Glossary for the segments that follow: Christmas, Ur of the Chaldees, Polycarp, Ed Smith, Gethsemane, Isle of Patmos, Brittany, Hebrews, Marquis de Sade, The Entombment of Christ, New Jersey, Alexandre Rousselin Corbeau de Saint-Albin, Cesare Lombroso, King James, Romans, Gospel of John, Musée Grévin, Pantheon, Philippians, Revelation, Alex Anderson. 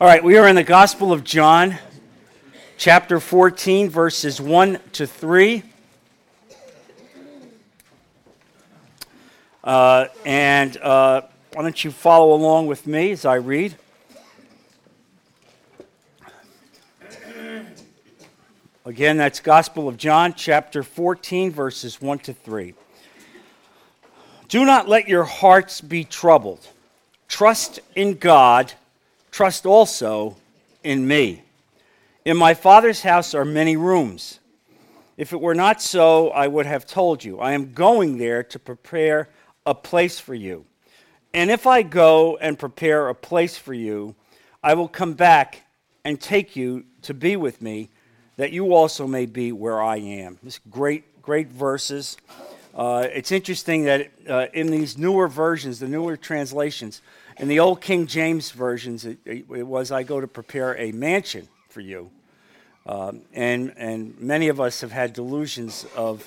All right, we are in the Gospel of John, chapter 14, verses 1 to 3. Why don't you follow along with me as I read? Again, that's Gospel of John, chapter 14, verses 1 to 3. Do not let your hearts be troubled. Trust in God. Trust also in me. In my Father's house are many rooms. If it were not so, I would have told you. I am going there to prepare a place for you. And if I go and prepare a place for you, I will come back and take you to be with me, that you also may be where I am. This great, great verses. It's interesting that in these newer versions, the newer translations, in the old King James versions, it was, I go to prepare a mansion for you. And many of us have had delusions of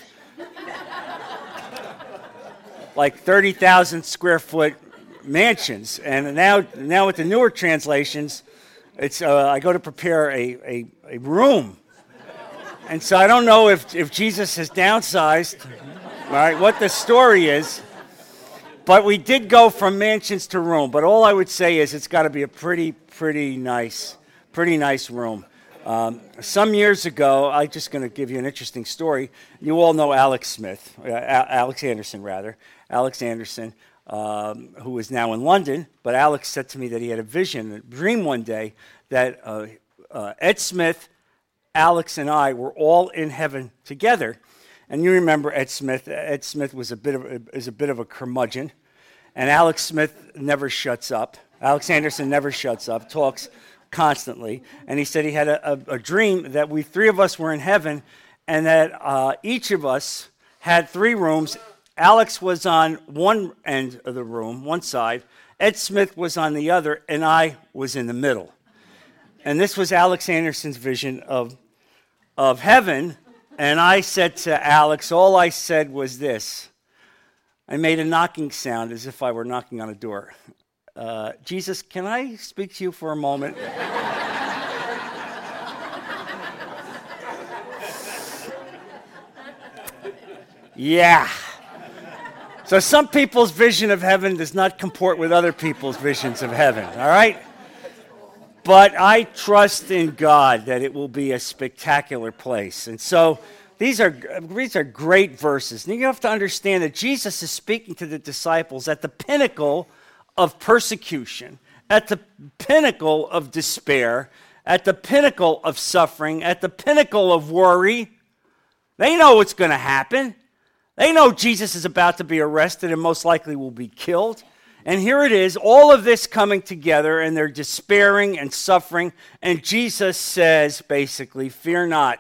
like 30,000 square foot mansions. And now with the newer translations, it's I go to prepare a room. And so I don't know if Jesus has downsized, all right, what the story is. But we did go from mansions to room. But all I would say is it's got to be a pretty nice room. Some years ago, I'm just going to give you an interesting story. You all know Alex Anderson, who is now in London. But Alex said to me that he had a dream one day, that Ed Smith, Alex, and I were all in heaven together. And you remember Ed Smith. Ed Smith was a bit of a curmudgeon, and Alex Smith never shuts up. Alex Anderson never shuts up, talks constantly. And he said he had a dream that we three of us were in heaven, and that each of us had three rooms. Alex was on one end of the room, one side. Ed Smith was on the other, and I was in the middle. And this was Alex Anderson's vision of heaven. And I said to Alex, all I said was this. I made a knocking sound as if I were knocking on a door. Jesus, can I speak to you for a moment? Yeah. So some people's vision of heaven does not comport with other people's visions of heaven, all right? But I trust in God that it will be a spectacular place. And so these are great verses. And you have to understand that Jesus is speaking to the disciples at the pinnacle of persecution, at the pinnacle of despair, at the pinnacle of suffering, at the pinnacle of worry. They know what's going to happen. They know Jesus is about to be arrested and most likely will be killed. And here it is, all of this coming together, and they're despairing and suffering. And Jesus says, basically, fear not.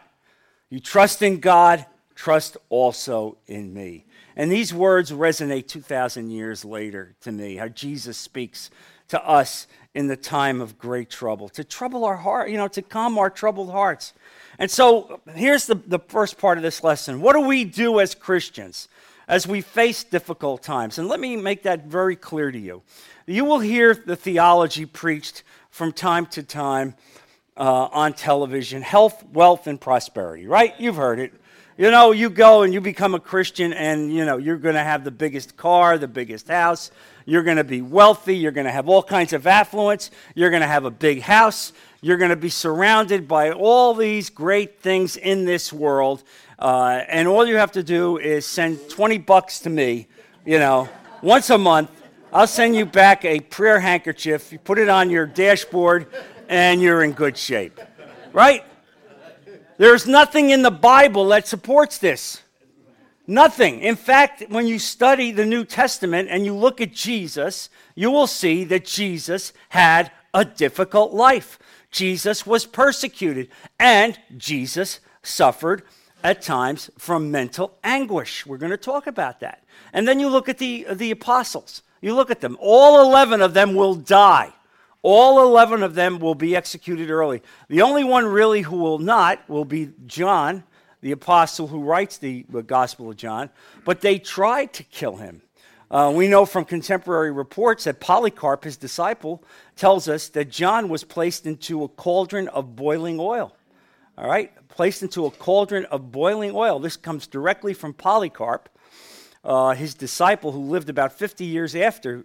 You trust in God, trust also in me. And these words resonate 2,000 years later to me, how Jesus speaks to us in the time of great trouble, to trouble our heart, to calm our troubled hearts. And so here's the first part of this lesson. What do we do as Christians as we face difficult times? And let me make that very clear to you. You will hear the theology preached from time to time on television, health, wealth, and prosperity, right? You've heard it. You go and you become a Christian, and you're going to have the biggest car, the biggest house. You're going to be wealthy. You're going to have all kinds of affluence. You're going to have a big house. You're going to be surrounded by all these great things in this world. And all you have to do is send $20 to me, once a month. I'll send you back a prayer handkerchief. You put it on your dashboard, and you're in good shape, right? There's nothing in the Bible that supports this. Nothing. In fact, when you study the New Testament and you look at Jesus, you will see that Jesus had a difficult life. Jesus was persecuted, and Jesus suffered at times from mental anguish. We're going to talk about that. And then you look at the apostles. You look at them. All 11 of them will die. All 11 of them will be executed early. The only one really who will not will be John, the apostle who writes the Gospel of John. But they tried to kill him. We know from contemporary reports that Polycarp, his disciple, tells us that John was placed into a cauldron of boiling oil. All right, placed into a cauldron of boiling oil. This comes directly from Polycarp, his disciple, who lived about 50 years after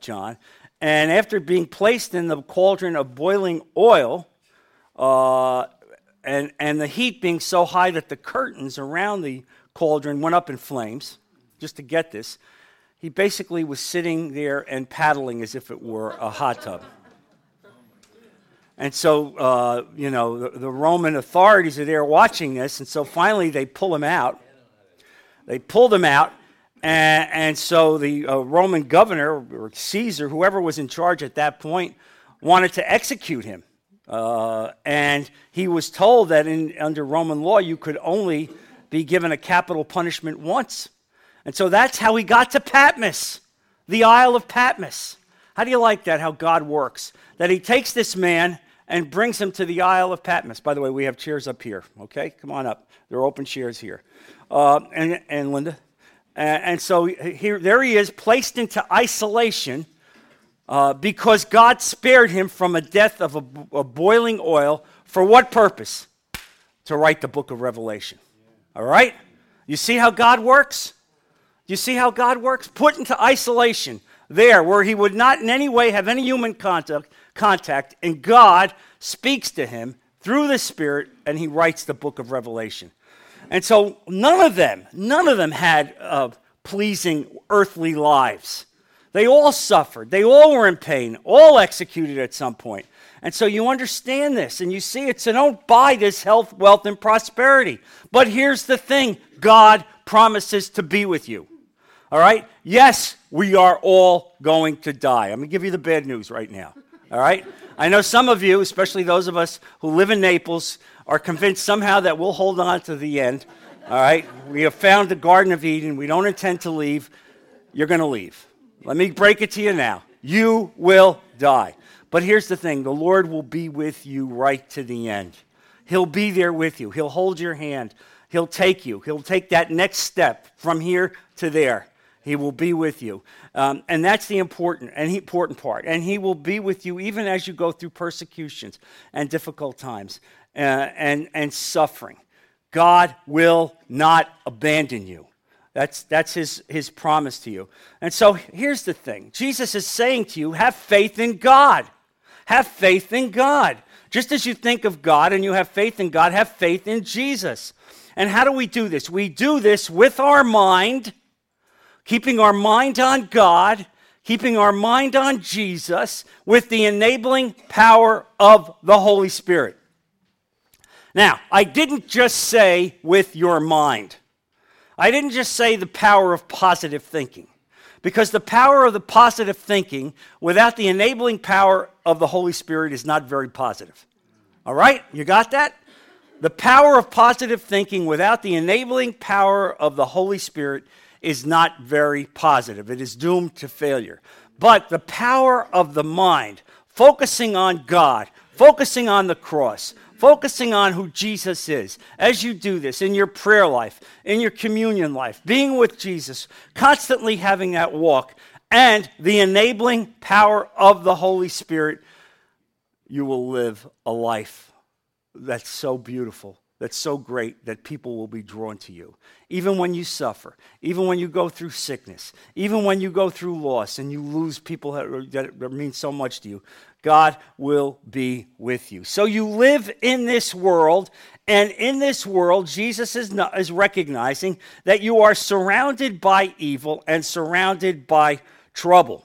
John. And after being placed in the cauldron of boiling oil, and the heat being so high that the curtains around the cauldron went up in flames, just to get this, he basically was sitting there and paddling as if it were a hot tub. And so, you know, the Roman authorities are there watching this, and so finally they pull him out. They pulled him out, and so the Roman governor, or Caesar, whoever was in charge at that point, wanted to execute him. And he was told that under Roman law, you could only be given a capital punishment once. And so that's how he got to Patmos, the Isle of Patmos. How do you like that, how God works? That he takes this man and brings him to the Isle of Patmos. By the way, we have chairs up here, okay? Come on up. There are open chairs here. And Linda. And so here, there he is, placed into isolation because God spared him from a death of a boiling oil. For what purpose? To write the book of Revelation. All right? You see how God works? You see how God works? Put into isolation there where he would not in any way have any human contact, and God speaks to him through the Spirit, and he writes the book of Revelation. And so none of them had pleasing earthly lives. They all suffered. They all were in pain, all executed at some point. And so you understand this, and you see it, so don't buy this health, wealth, and prosperity. But here's the thing, God promises to be with you. All right? Yes, we are all going to die. I'm going to give you the bad news right now. All right? I know some of you, especially those of us who live in Naples, are convinced somehow that we'll hold on to the end. All right? We have found the Garden of Eden. We don't intend to leave. You're going to leave. Let me break it to you now. You will die. But here's the thing. The Lord will be with you right to the end. He'll be there with you. He'll hold your hand. He'll take you. He'll take that next step from here to there. He will be with you. And that's the important part. And he will be with you even as you go through persecutions and difficult times and suffering. God will not abandon you. That's his promise to you. And so here's the thing. Jesus is saying to you, have faith in God. Have faith in God. Just as you think of God and you have faith in God, have faith in Jesus. And how do we do this? We do this with our mind, keeping our mind on God, keeping our mind on Jesus, with the enabling power of the Holy Spirit. Now, I didn't just say with your mind. I didn't just say the power of positive thinking, because the power of the positive thinking without the enabling power of the Holy Spirit is not very positive. All right? You got that? The power of positive thinking without the enabling power of the Holy Spirit is not very positive. It is doomed to failure. But the power of the mind, focusing on God, focusing on the cross, focusing on who Jesus is, as you do this in your prayer life, in your communion life, being with Jesus, constantly having that walk, and the enabling power of the Holy Spirit, you will live a life that's so beautiful, that's so great, that people will be drawn to you. Even when you suffer, even when you go through sickness, even when you go through loss and you lose people that mean so much to you, God will be with you. So you live in this world, and in this world, Jesus is recognizing that you are surrounded by evil and surrounded by trouble.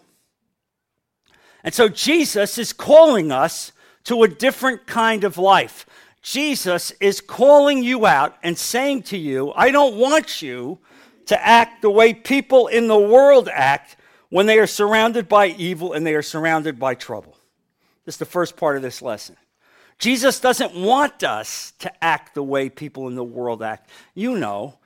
And so Jesus is calling us to a different kind of life. Jesus is calling you out and saying to you, I don't want you to act the way people in the world act when they are surrounded by evil and they are surrounded by trouble. This is the first part of this lesson. Jesus doesn't want us to act the way people in the world act. You know,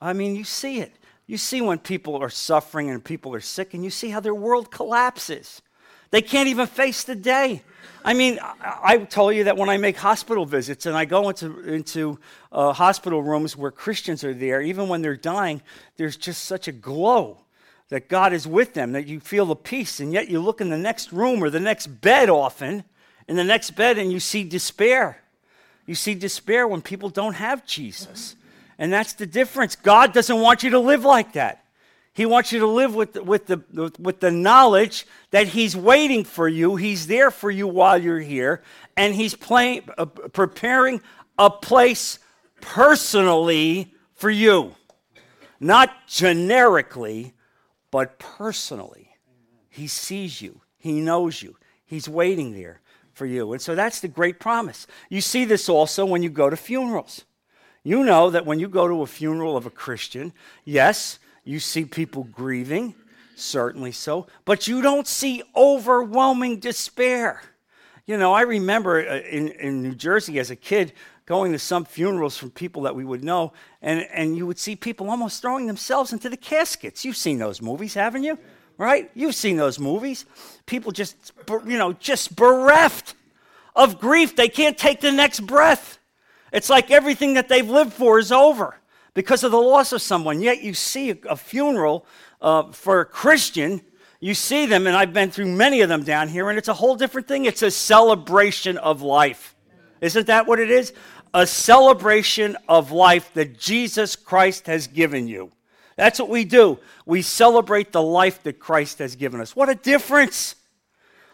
I mean, you see it. You see when people are suffering and people are sick, and you see how their world collapses. They can't even face the day. I mean, I tell you that when I make hospital visits and I go into hospital rooms where Christians are there, even when they're dying, there's just such a glow that God is with them, that you feel the peace, and yet you look in the next room or the next bed often, in the next bed, and you see despair. You see despair when people don't have Jesus. And that's the difference. God doesn't want you to live like that. He wants you to live with the knowledge that he's waiting for you, he's there for you while you're here, and he's preparing a place personally for you. Not generically, but personally. He sees you. He knows you. He's waiting there for you. And so that's the great promise. You see this also when you go to funerals. You know that when you go to a funeral of a Christian, yes, you see people grieving, certainly so, but you don't see overwhelming despair. You know, I remember in New Jersey as a kid going to some funerals from people that we would know, and you would see people almost throwing themselves into the caskets. You've seen those movies, haven't you? Right? You've seen those movies. People just, just bereft of grief. They can't take the next breath. It's like everything that they've lived for is over because of the loss of someone. Yet you see a funeral for a Christian, you see them, and I've been through many of them down here, and it's a whole different thing. It's a celebration of life. Isn't that what it is? A celebration of life that Jesus Christ has given you. That's what we do. We celebrate the life that Christ has given us. What a difference.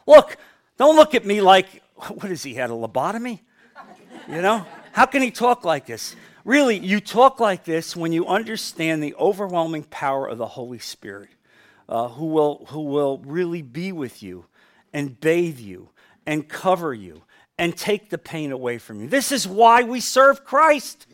Look, don't look at me like, what is he, had a lobotomy? You know? How can he talk like this? Really, you talk like this when you understand the overwhelming power of the Holy Spirit, who will really be with you and bathe you and cover you and take the pain away from you. This is why we serve Christ.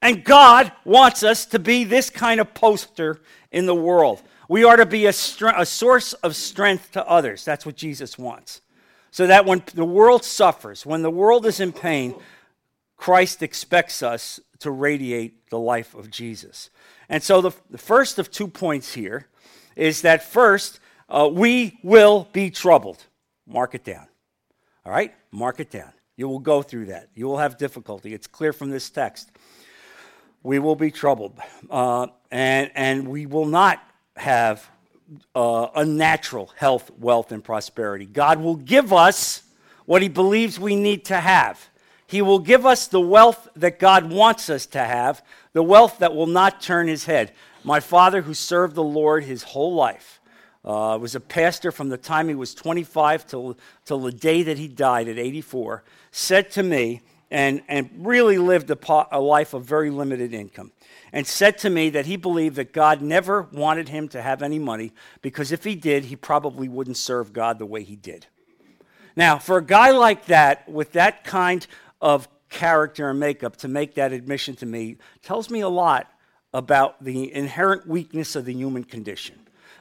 And God wants us to be this kind of poster in the world. We are to be a source of strength to others. That's what Jesus wants. So that when the world suffers, when the world is in pain, Christ expects us to radiate the life of Jesus. And so the first of 2 points here is that first, we will be troubled. Mark it down. All right? Mark it down. You will go through that. You will have difficulty. It's clear from this text. We will be troubled. And we will not have unnatural health, wealth, and prosperity. God will give us what he believes we need to have. He will give us the wealth that God wants us to have, the wealth that will not turn his head. My father, who served the Lord his whole life, was a pastor from the time he was 25 till the day that he died at 84, said to me, and really lived a life of very limited income, and said to me that he believed that God never wanted him to have any money, because if he did, he probably wouldn't serve God the way he did. Now, for a guy like that, with that kind of character and makeup, to make that admission to me tells me a lot about the inherent weakness of the human condition.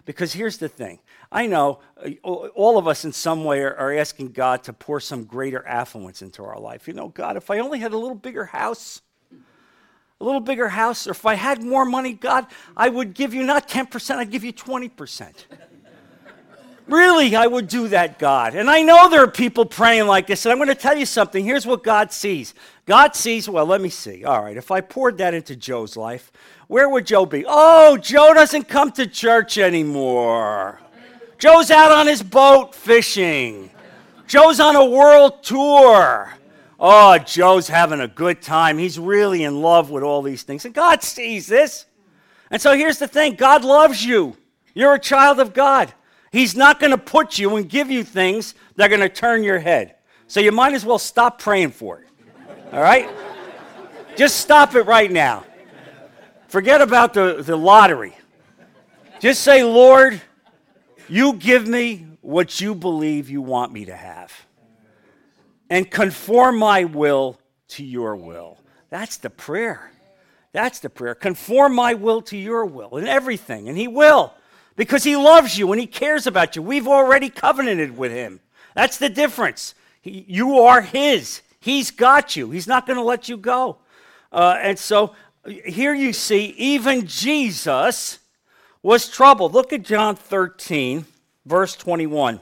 Because here's the thing. I know all of us in some way are asking God to pour some greater affluence into our life. You know, God, if I only had a little bigger house, or if I had more money, God, I would give you not 10%, I'd give you 20%. Really, I would do that, God. And I know there are people praying like this, and I'm going to tell you something. Here's what God sees. God sees, well, let me see. All right, if I poured that into Joe's life, where would Joe be? Oh, Joe doesn't come to church anymore. Joe's out on his boat fishing. Joe's on a world tour. Oh, Joe's having a good time. He's really in love with all these things. And God sees this. And so here's the thing. God loves you. You're a child of God. He's not going to put you and give you things that are going to turn your head. So you might as well stop praying for it. All right? Just stop it right now. Forget about the lottery. Just say, Lord, you give me what you believe you want me to have. And conform my will to your will. That's the prayer. That's the prayer. Conform my will to your will in everything. And he will. Because he loves you and he cares about you. We've already covenanted with him. That's the difference. You are his. He's got you. He's not going to let you go. And so here you see, even Jesus was troubled. Look at John 13, verse 21.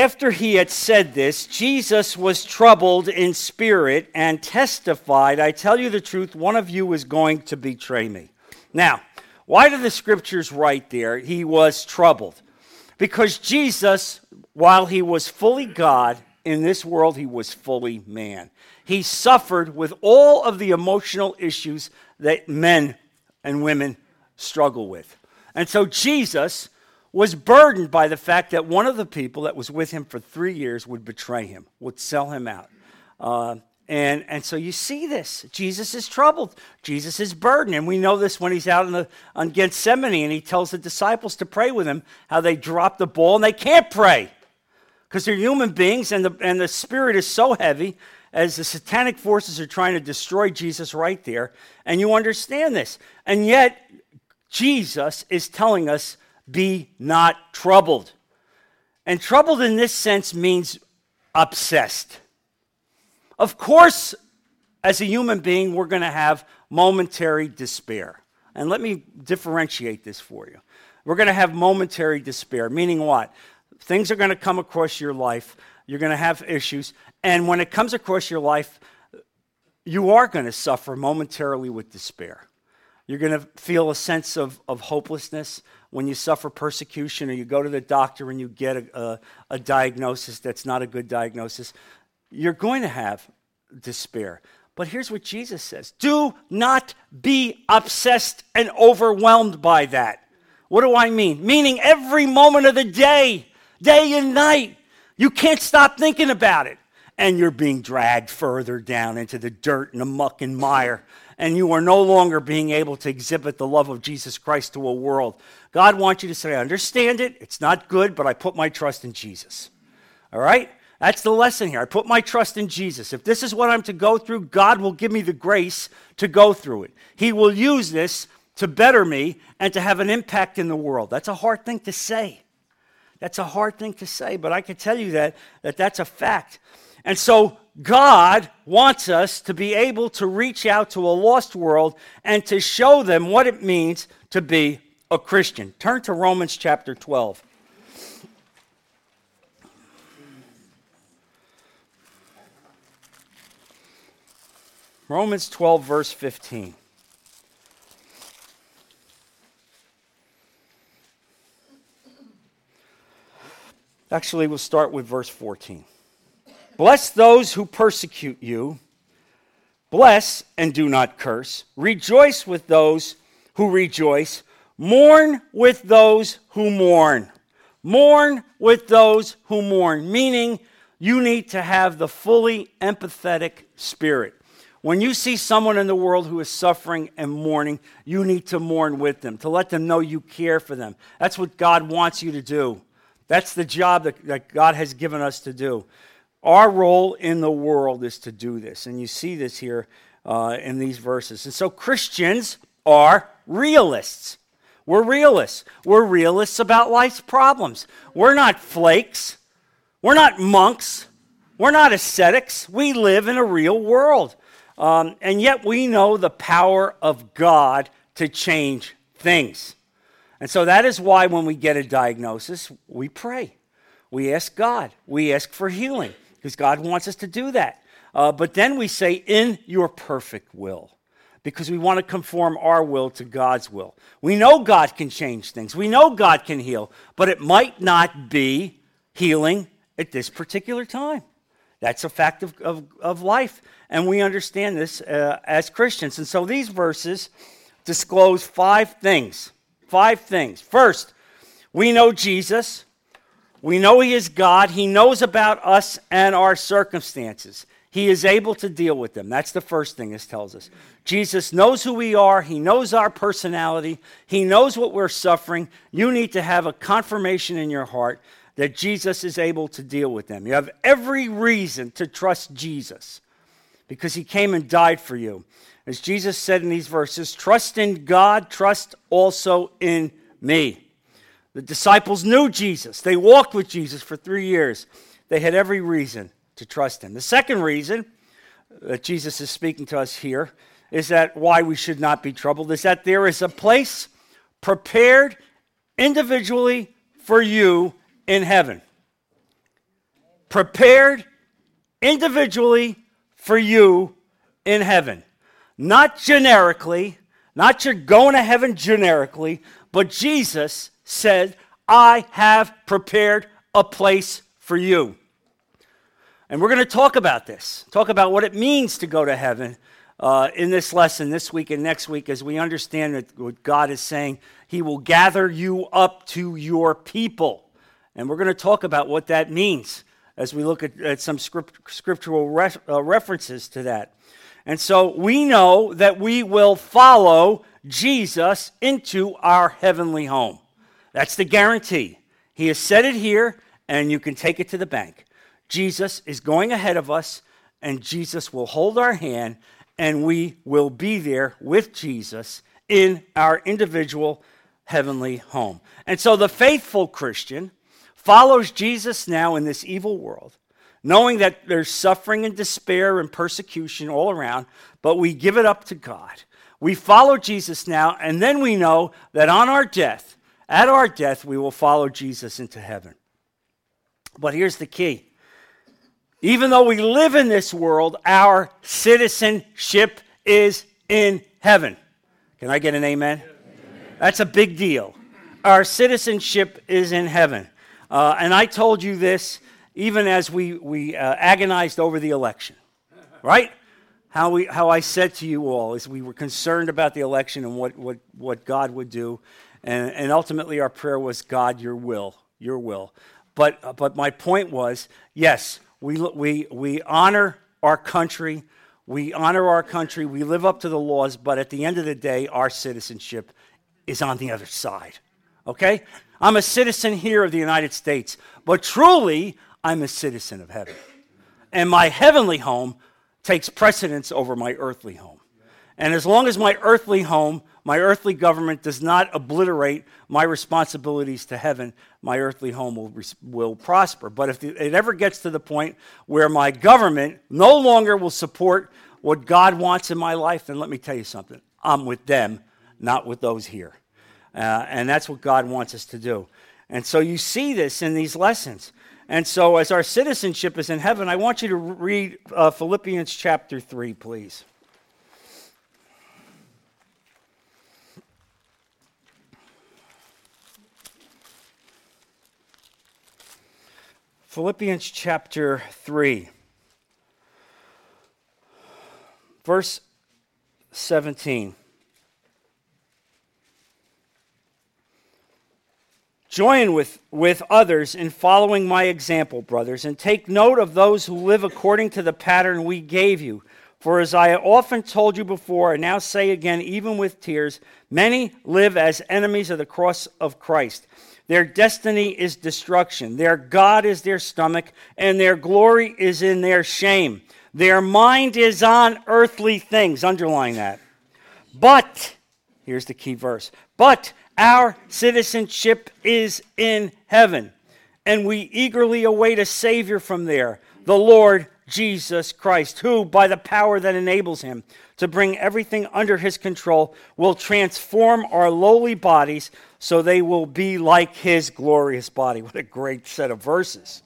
after he had said this, Jesus was troubled in spirit and testified, I tell you the truth, one of you is going to betray me. Now, why do the scriptures write there, he was troubled? Because Jesus, while he was fully God, in this world he was fully man. He suffered with all of the emotional issues that men and women struggle with. And so Jesus was burdened by the fact that one of the people that was with him for 3 years would betray him, would sell him out. And so you see this. Jesus is troubled. Jesus is burdened. And we know this when he's out on Gethsemane and he tells the disciples to pray with him, how they drop the ball and they can't pray because they're human beings and the spirit is so heavy as the satanic forces are trying to destroy Jesus right there. And you understand this. And yet Jesus is telling us, be not troubled. And troubled in this sense means obsessed. Of course, as a human being, we're going to have momentary despair. And let me differentiate this for you. We're going to have momentary despair, meaning what? Things are going to come across your life. You're going to have issues. And when it comes across your life, you are going to suffer momentarily with despair. You're going to feel a sense of hopelessness when you suffer persecution or you go to the doctor and you get a diagnosis that's not a good diagnosis. You're going to have despair. But here's what Jesus says. Do not be obsessed and overwhelmed by that. What do I mean? Meaning every moment of the day, day and night, you can't stop thinking about it. And you're being dragged further down into the dirt and the muck and mire. And you are no longer being able to exhibit the love of Jesus Christ to a world. God wants you to say, I understand it. It's not good, but I put my trust in Jesus. All right? That's the lesson here. I put my trust in Jesus. If this is what I'm to go through, God will give me the grace to go through it. He will use this to better me and to have an impact in the world. That's a hard thing to say. That's a hard thing to say, but I can tell you that that's a fact. And so God wants us to be able to reach out to a lost world and to show them what it means to be a Christian. Turn to Romans chapter 12. Romans 12, verse 15. Actually, we'll start with verse 14. Bless those who persecute you. Bless and do not curse. Rejoice with those who rejoice. Mourn with those who mourn. Mourn with those who mourn. Meaning you need to have the fully empathetic spirit. When you see someone in the world who is suffering and mourning, you need to mourn with them, to let them know you care for them. That's what God wants you to do. That's the job that God has given us to do. Our role in the world is to do this, and you see this here in these verses. And so Christians are realists. We're realists. We're realists about life's problems. We're not flakes. We're not monks. We're not ascetics. We live in a real world, and yet we know the power of God to change things. And so that is why when we get a diagnosis, we pray. We ask God. We ask for healing. Because God wants us to do that. But then we say, in your perfect will, because we want to conform our will to God's will. We know God can change things. We know God can heal, but it might not be healing at this particular time. That's a fact of life, and we understand this as Christians. And so these verses disclose five things. Five things. First, we know Jesus. We know he is God. He knows about us and our circumstances. He is able to deal with them. That's the first thing this tells us. Jesus knows who we are. He knows our personality. He knows what we're suffering. You need to have a confirmation in your heart that Jesus is able to deal with them. You have every reason to trust Jesus because he came and died for you. As Jesus said in these verses, trust in God, trust also in me. The disciples knew Jesus. They walked with Jesus for 3 years. They had every reason to trust him. The second reason that Jesus is speaking to us here is that why we should not be troubled is that there is a place prepared individually for you in heaven. prepared individually for you in heaven. Not generically, not you're going to heaven generically, but Jesus said, I have prepared a place for you. And we're going to talk about this, talk about what it means to go to heaven in this lesson this week and next week as we understand that what God is saying. He will gather you up to your people. And we're going to talk about what that means as we look at some scriptural references to that. And so we know that we will follow Jesus into our heavenly home. That's the guarantee. He has said it here, and you can take it to the bank. Jesus is going ahead of us, and Jesus will hold our hand, and we will be there with Jesus in our individual heavenly home. And so the faithful Christian follows Jesus now in this evil world, knowing that there's suffering and despair and persecution all around, but we give it up to God. We follow Jesus now, and then we know that on our death, at our death, we will follow Jesus into heaven. But here's the key. Even though we live in this world, our citizenship is in heaven. Can I get an amen? Amen. That's a big deal. Our citizenship is in heaven. And I told you this even as we agonized over the election, right? How I said to you all is we were concerned about the election and what God would do. And ultimately, our prayer was, God, your will, your will. But my point was, yes, we honor our country. We honor our country. We live up to the laws. But at the end of the day, our citizenship is on the other side, okay? I'm a citizen here of the United States, but truly, I'm a citizen of heaven. And my heavenly home takes precedence over my earthly home. And as long as my earthly home, my earthly government does not obliterate my responsibilities to heaven, my earthly home will prosper. But if it ever gets to the point where my government no longer will support what God wants in my life, then let me tell you something. I'm with them, not with those here. And that's what God wants us to do. And so you see this in these lessons. And so as our citizenship is in heaven, I want you to read Philippians chapter 3, please. Philippians chapter 3, verse 17. Join with others in following my example, brothers, and take note of those who live according to the pattern we gave you. For as I often told you before, and now say again, even with tears, many live as enemies of the cross of Christ. Their destiny is destruction. Their God is their stomach, and their glory is in their shame. Their mind is on earthly things. Underline that. But, here's the key verse, but our citizenship is in heaven, and we eagerly await a Savior from there, the Lord Jesus Christ, who, by the power that enables him to bring everything under his control, will transform our lowly bodies so they will be like his glorious body. What a great set of verses,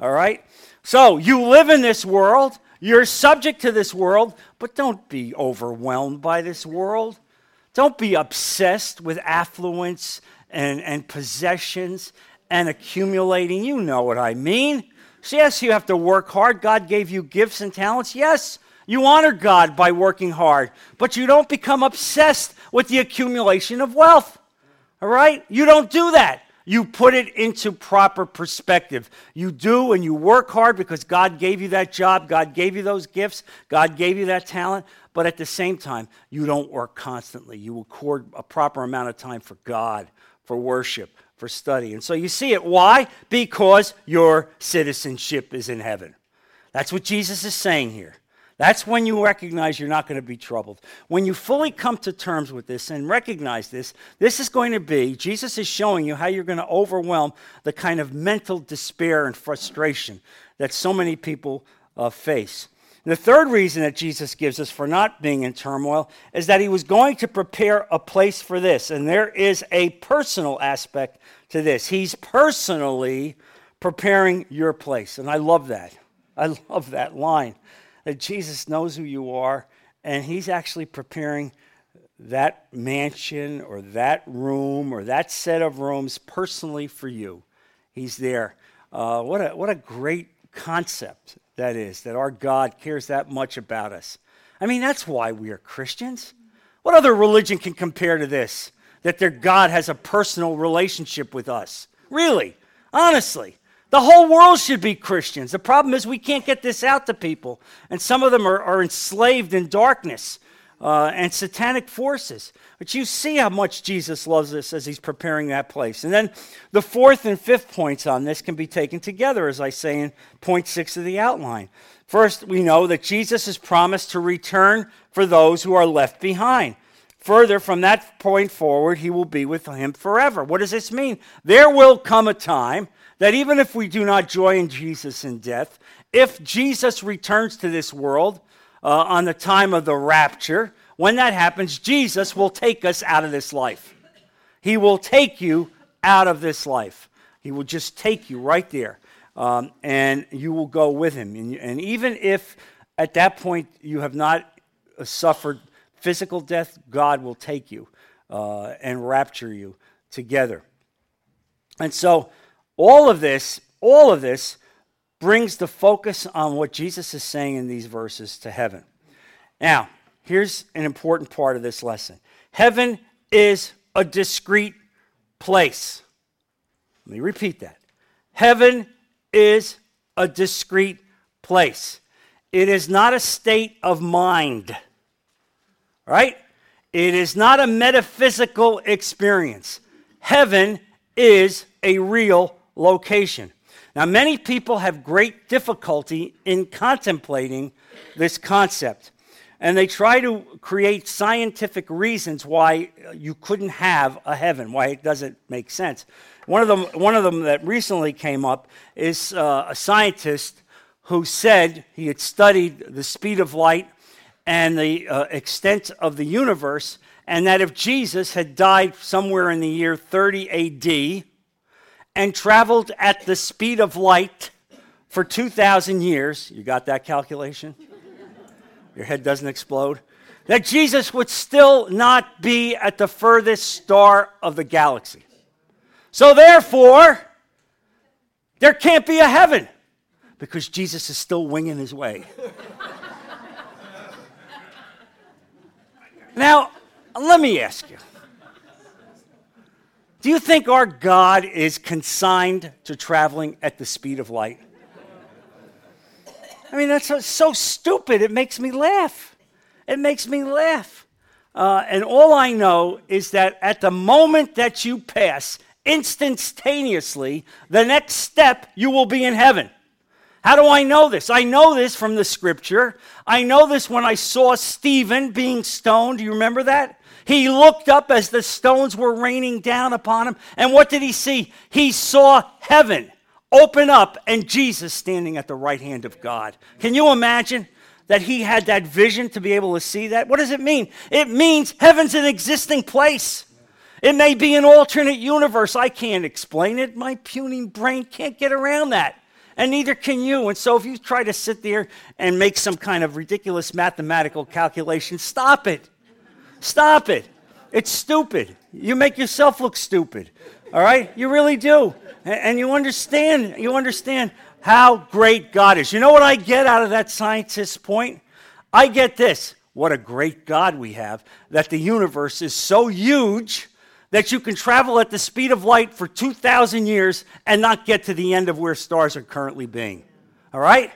all right? So you live in this world, you're subject to this world, but don't be overwhelmed by this world. Don't be obsessed with affluence and possessions and accumulating. You know what I mean. So yes, you have to work hard. God gave you gifts and talents. Yes, you honor God by working hard, but you don't become obsessed with the accumulation of wealth, all right? You don't do that. You put it into proper perspective. You do and you work hard because God gave you that job, God gave you those gifts, God gave you that talent, but at the same time, you don't work constantly. You accord a proper amount of time for God, for worship, for study. And so you see it. Why? Because your citizenship is in heaven. That's what Jesus is saying here. That's when you recognize you're not going to be troubled. When you fully come to terms with this and recognize this, this is going to be, Jesus is showing you how you're going to overwhelm the kind of mental despair and frustration that so many people face. And the third reason that Jesus gives us for not being in turmoil is that he was going to prepare a place for this. And there is a personal aspect to this. He's personally preparing your place. And I love that. I love that line, that Jesus knows who you are, and he's actually preparing that mansion or that room or that set of rooms personally for you. He's there. What a great concept that is, that our God cares that much about us. I mean, that's why we are Christians. What other religion can compare to this, that their God has a personal relationship with us? Really, honestly. The whole world should be Christians. The problem is we can't get this out to people. And some of them are enslaved in darkness and satanic forces. But you see how much Jesus loves us as he's preparing that place. And then the fourth and fifth points on this can be taken together, as I say in point 6 of the outline. First, we know that Jesus has promised to return for those who are left behind. Further, from that point forward, he will be with him forever. What does this mean? There will come a time that even if we do not join Jesus in death, if Jesus returns to this world on the time of the rapture, when that happens, Jesus will take us out of this life. He will take you out of this life. He will just take you right there, and you will go with him. And even if at that point you have not suffered physical death, God will take you and rapture you together. And so all of this brings the focus on what Jesus is saying in these verses to heaven. Now, here's an important part of this lesson. Heaven is a discrete place. Let me repeat that. Heaven is a discrete place. It is not a state of mind, right? It is not a metaphysical experience. Heaven is a real location. Now, many people have great difficulty in contemplating this concept, and they try to create scientific reasons why you couldn't have a heaven, why it doesn't make sense. One of them that recently came up is a scientist who said he had studied the speed of light and the extent of the universe, and that if Jesus had died somewhere in the year 30 A.D., and traveled at the speed of light for 2,000 years, you got that calculation? Your head doesn't explode? That Jesus would still not be at the furthest star of the galaxy. So therefore, there can't be a heaven, because Jesus is still winging his way. Now, let me ask you. Do you think our God is consigned to traveling at the speed of light? I mean, that's so stupid, it makes me laugh. It makes me laugh. And all I know is that at the moment that you pass, instantaneously, the next step, you will be in heaven. How do I know this? I know this from the scripture. I know this when I saw Stephen being stoned. Do you remember that? He looked up as the stones were raining down upon him. And what did he see? He saw heaven open up and Jesus standing at the right hand of God. Can you imagine that he had that vision to be able to see that? What does it mean? It means heaven's an existing place. It may be an alternate universe. I can't explain it. My puny brain can't get around that. And neither can you. And so if you try to sit there and make some kind of ridiculous mathematical calculation, stop it. Stop it. It's stupid. You make yourself look stupid, all right? You really do. And you understand how great God is. You know what I get out of that scientist's point? I get this. What a great God we have, that the universe is so huge that you can travel at the speed of light for 2,000 years and not get to the end of where stars are currently being, all right?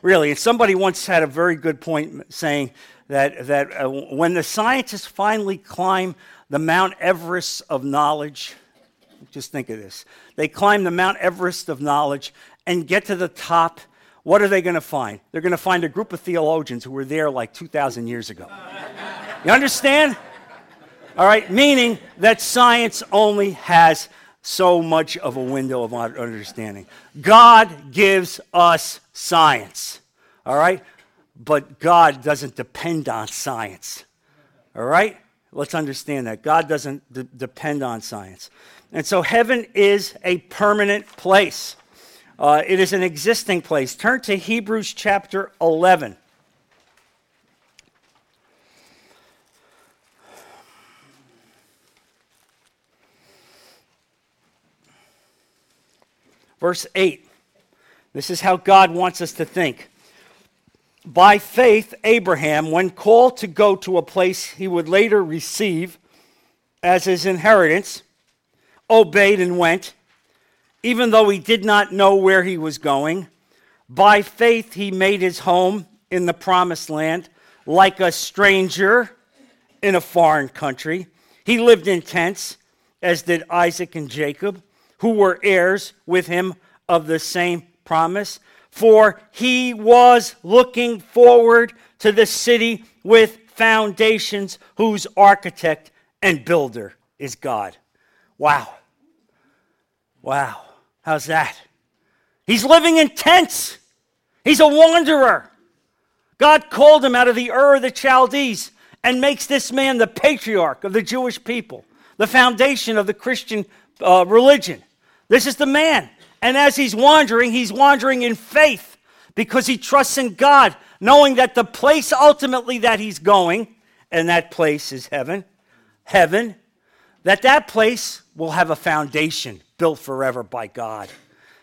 Really, and somebody once had a very good point saying, that when the scientists finally climb the Mount Everest of knowledge, just think of this, they climb the Mount Everest of knowledge and get to the top, what are they going to find? They're going to find a group of theologians who were there like 2,000 years ago. You understand? All right, meaning that science only has so much of a window of understanding. God gives us science, all right? But God doesn't depend on science, all right? Let's understand that. God doesn't depend on science. And so heaven is a permanent place. It is an existing place. Turn to Hebrews chapter 11. Verse 8. This is how God wants us to think. By faith, Abraham, when called to go to a place he would later receive as his inheritance, obeyed and went, even though he did not know where he was going. By faith, he made his home in the promised land, like a stranger in a foreign country. He lived in tents, as did Isaac and Jacob, who were heirs with him of the same promise. For he was looking forward to the city with foundations, whose architect and builder is God. Wow. Wow. How's that? He's living in tents. He's a wanderer. God called him out of the Ur of the Chaldees and makes this man the patriarch of the Jewish people, the foundation of the Christian religion. This is the man. And as he's wandering in faith because he trusts in God, knowing that the place ultimately that he's going, and that place is heaven, that place will have a foundation built forever by God.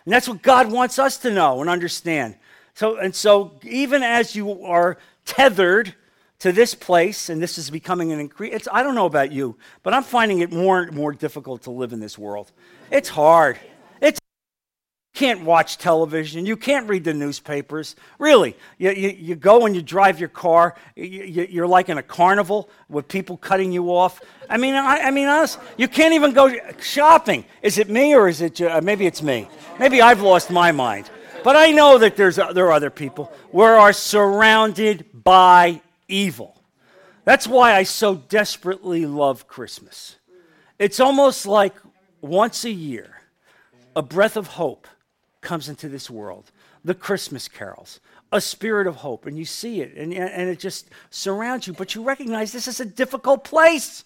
And that's what God wants us to know and understand. So even as you are tethered to this place, and this is becoming an increase, I don't know about you, but I'm finding it more and more difficult to live in this world. It's hard. You can't watch television. You can't read the newspapers. Really, you go and you drive your car. You're like in a carnival with people cutting you off. I mean, honestly, you can't even go shopping. Is it me or is it maybe it's me? Maybe I've lost my mind. But I know that there are other people. We are surrounded by evil. That's why I so desperately love Christmas. It's almost like once a year, a breath of hope comes into this world, the Christmas carols, a spirit of hope, and you see it, and it just surrounds you, but you recognize this is a difficult place.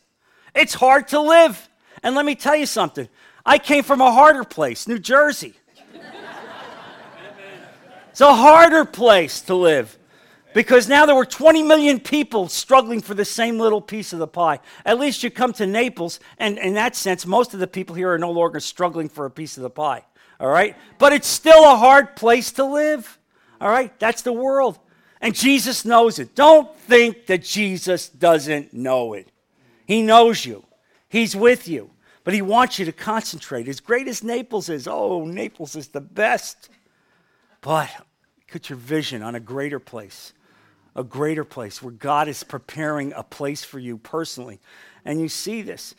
It's hard to live. And let me tell you something. I came from a harder place, New Jersey. It's a harder place to live because now there were 20 million people struggling for the same little piece of the pie. At least you come to Naples, and in that sense, most of the people here are no longer struggling for a piece of the pie. All right? But it's still a hard place to live. All right? That's the world. And Jesus knows it. Don't think that Jesus doesn't know it. He knows you. He's with you. But he wants you to concentrate. As great as Naples is, Naples is the best. But put your vision on a greater place where God is preparing a place for you personally. And you see this.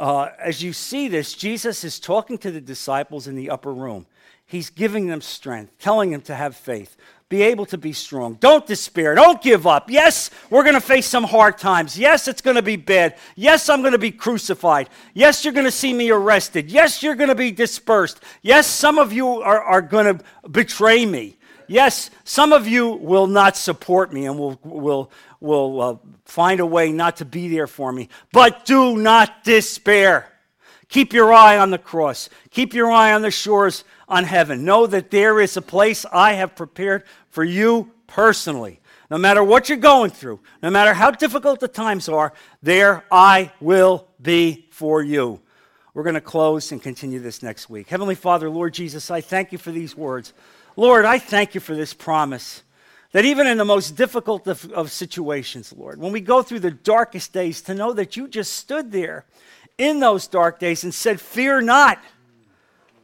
As you see this, Jesus is talking to the disciples in the upper room. He's giving them strength, telling them to have faith, be able to be strong. Don't despair. Don't give up. Yes, we're going to face some hard times. Yes, it's going to be bad. Yes, I'm going to be crucified. Yes, you're going to see me arrested. Yes, you're going to be dispersed. Yes, some of you are going to betray me. Yes, some of you will not support me and will find a way not to be there for me. But do not despair. Keep your eye on the cross. Keep your eye on the shores on heaven. Know that there is a place I have prepared for you personally. No matter what you're going through, no matter how difficult the times are, there I will be for you. We're going to close and continue this next week. Heavenly Father, Lord Jesus, I thank you for these words. Lord, I thank you for this promise that even in the most difficult of situations, Lord, when we go through the darkest days, to know that you just stood there in those dark days and said, "Fear not,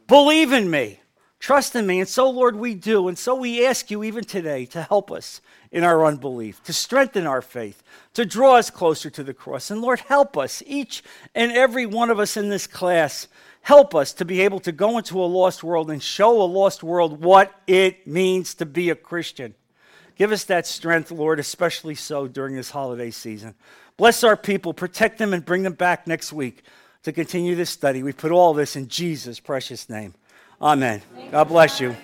believe in me, trust in me." And so, Lord, we do. And so we ask you even today to help us in our unbelief, to strengthen our faith, to draw us closer to the cross. And Lord, help us, each and every one of us in this class, help us to be able to go into a lost world and show a lost world what it means to be a Christian. Give us that strength, Lord, especially so during this holiday season. Bless our people, protect them, and bring them back next week to continue this study. We put all this in Jesus' precious name. Amen. God bless you.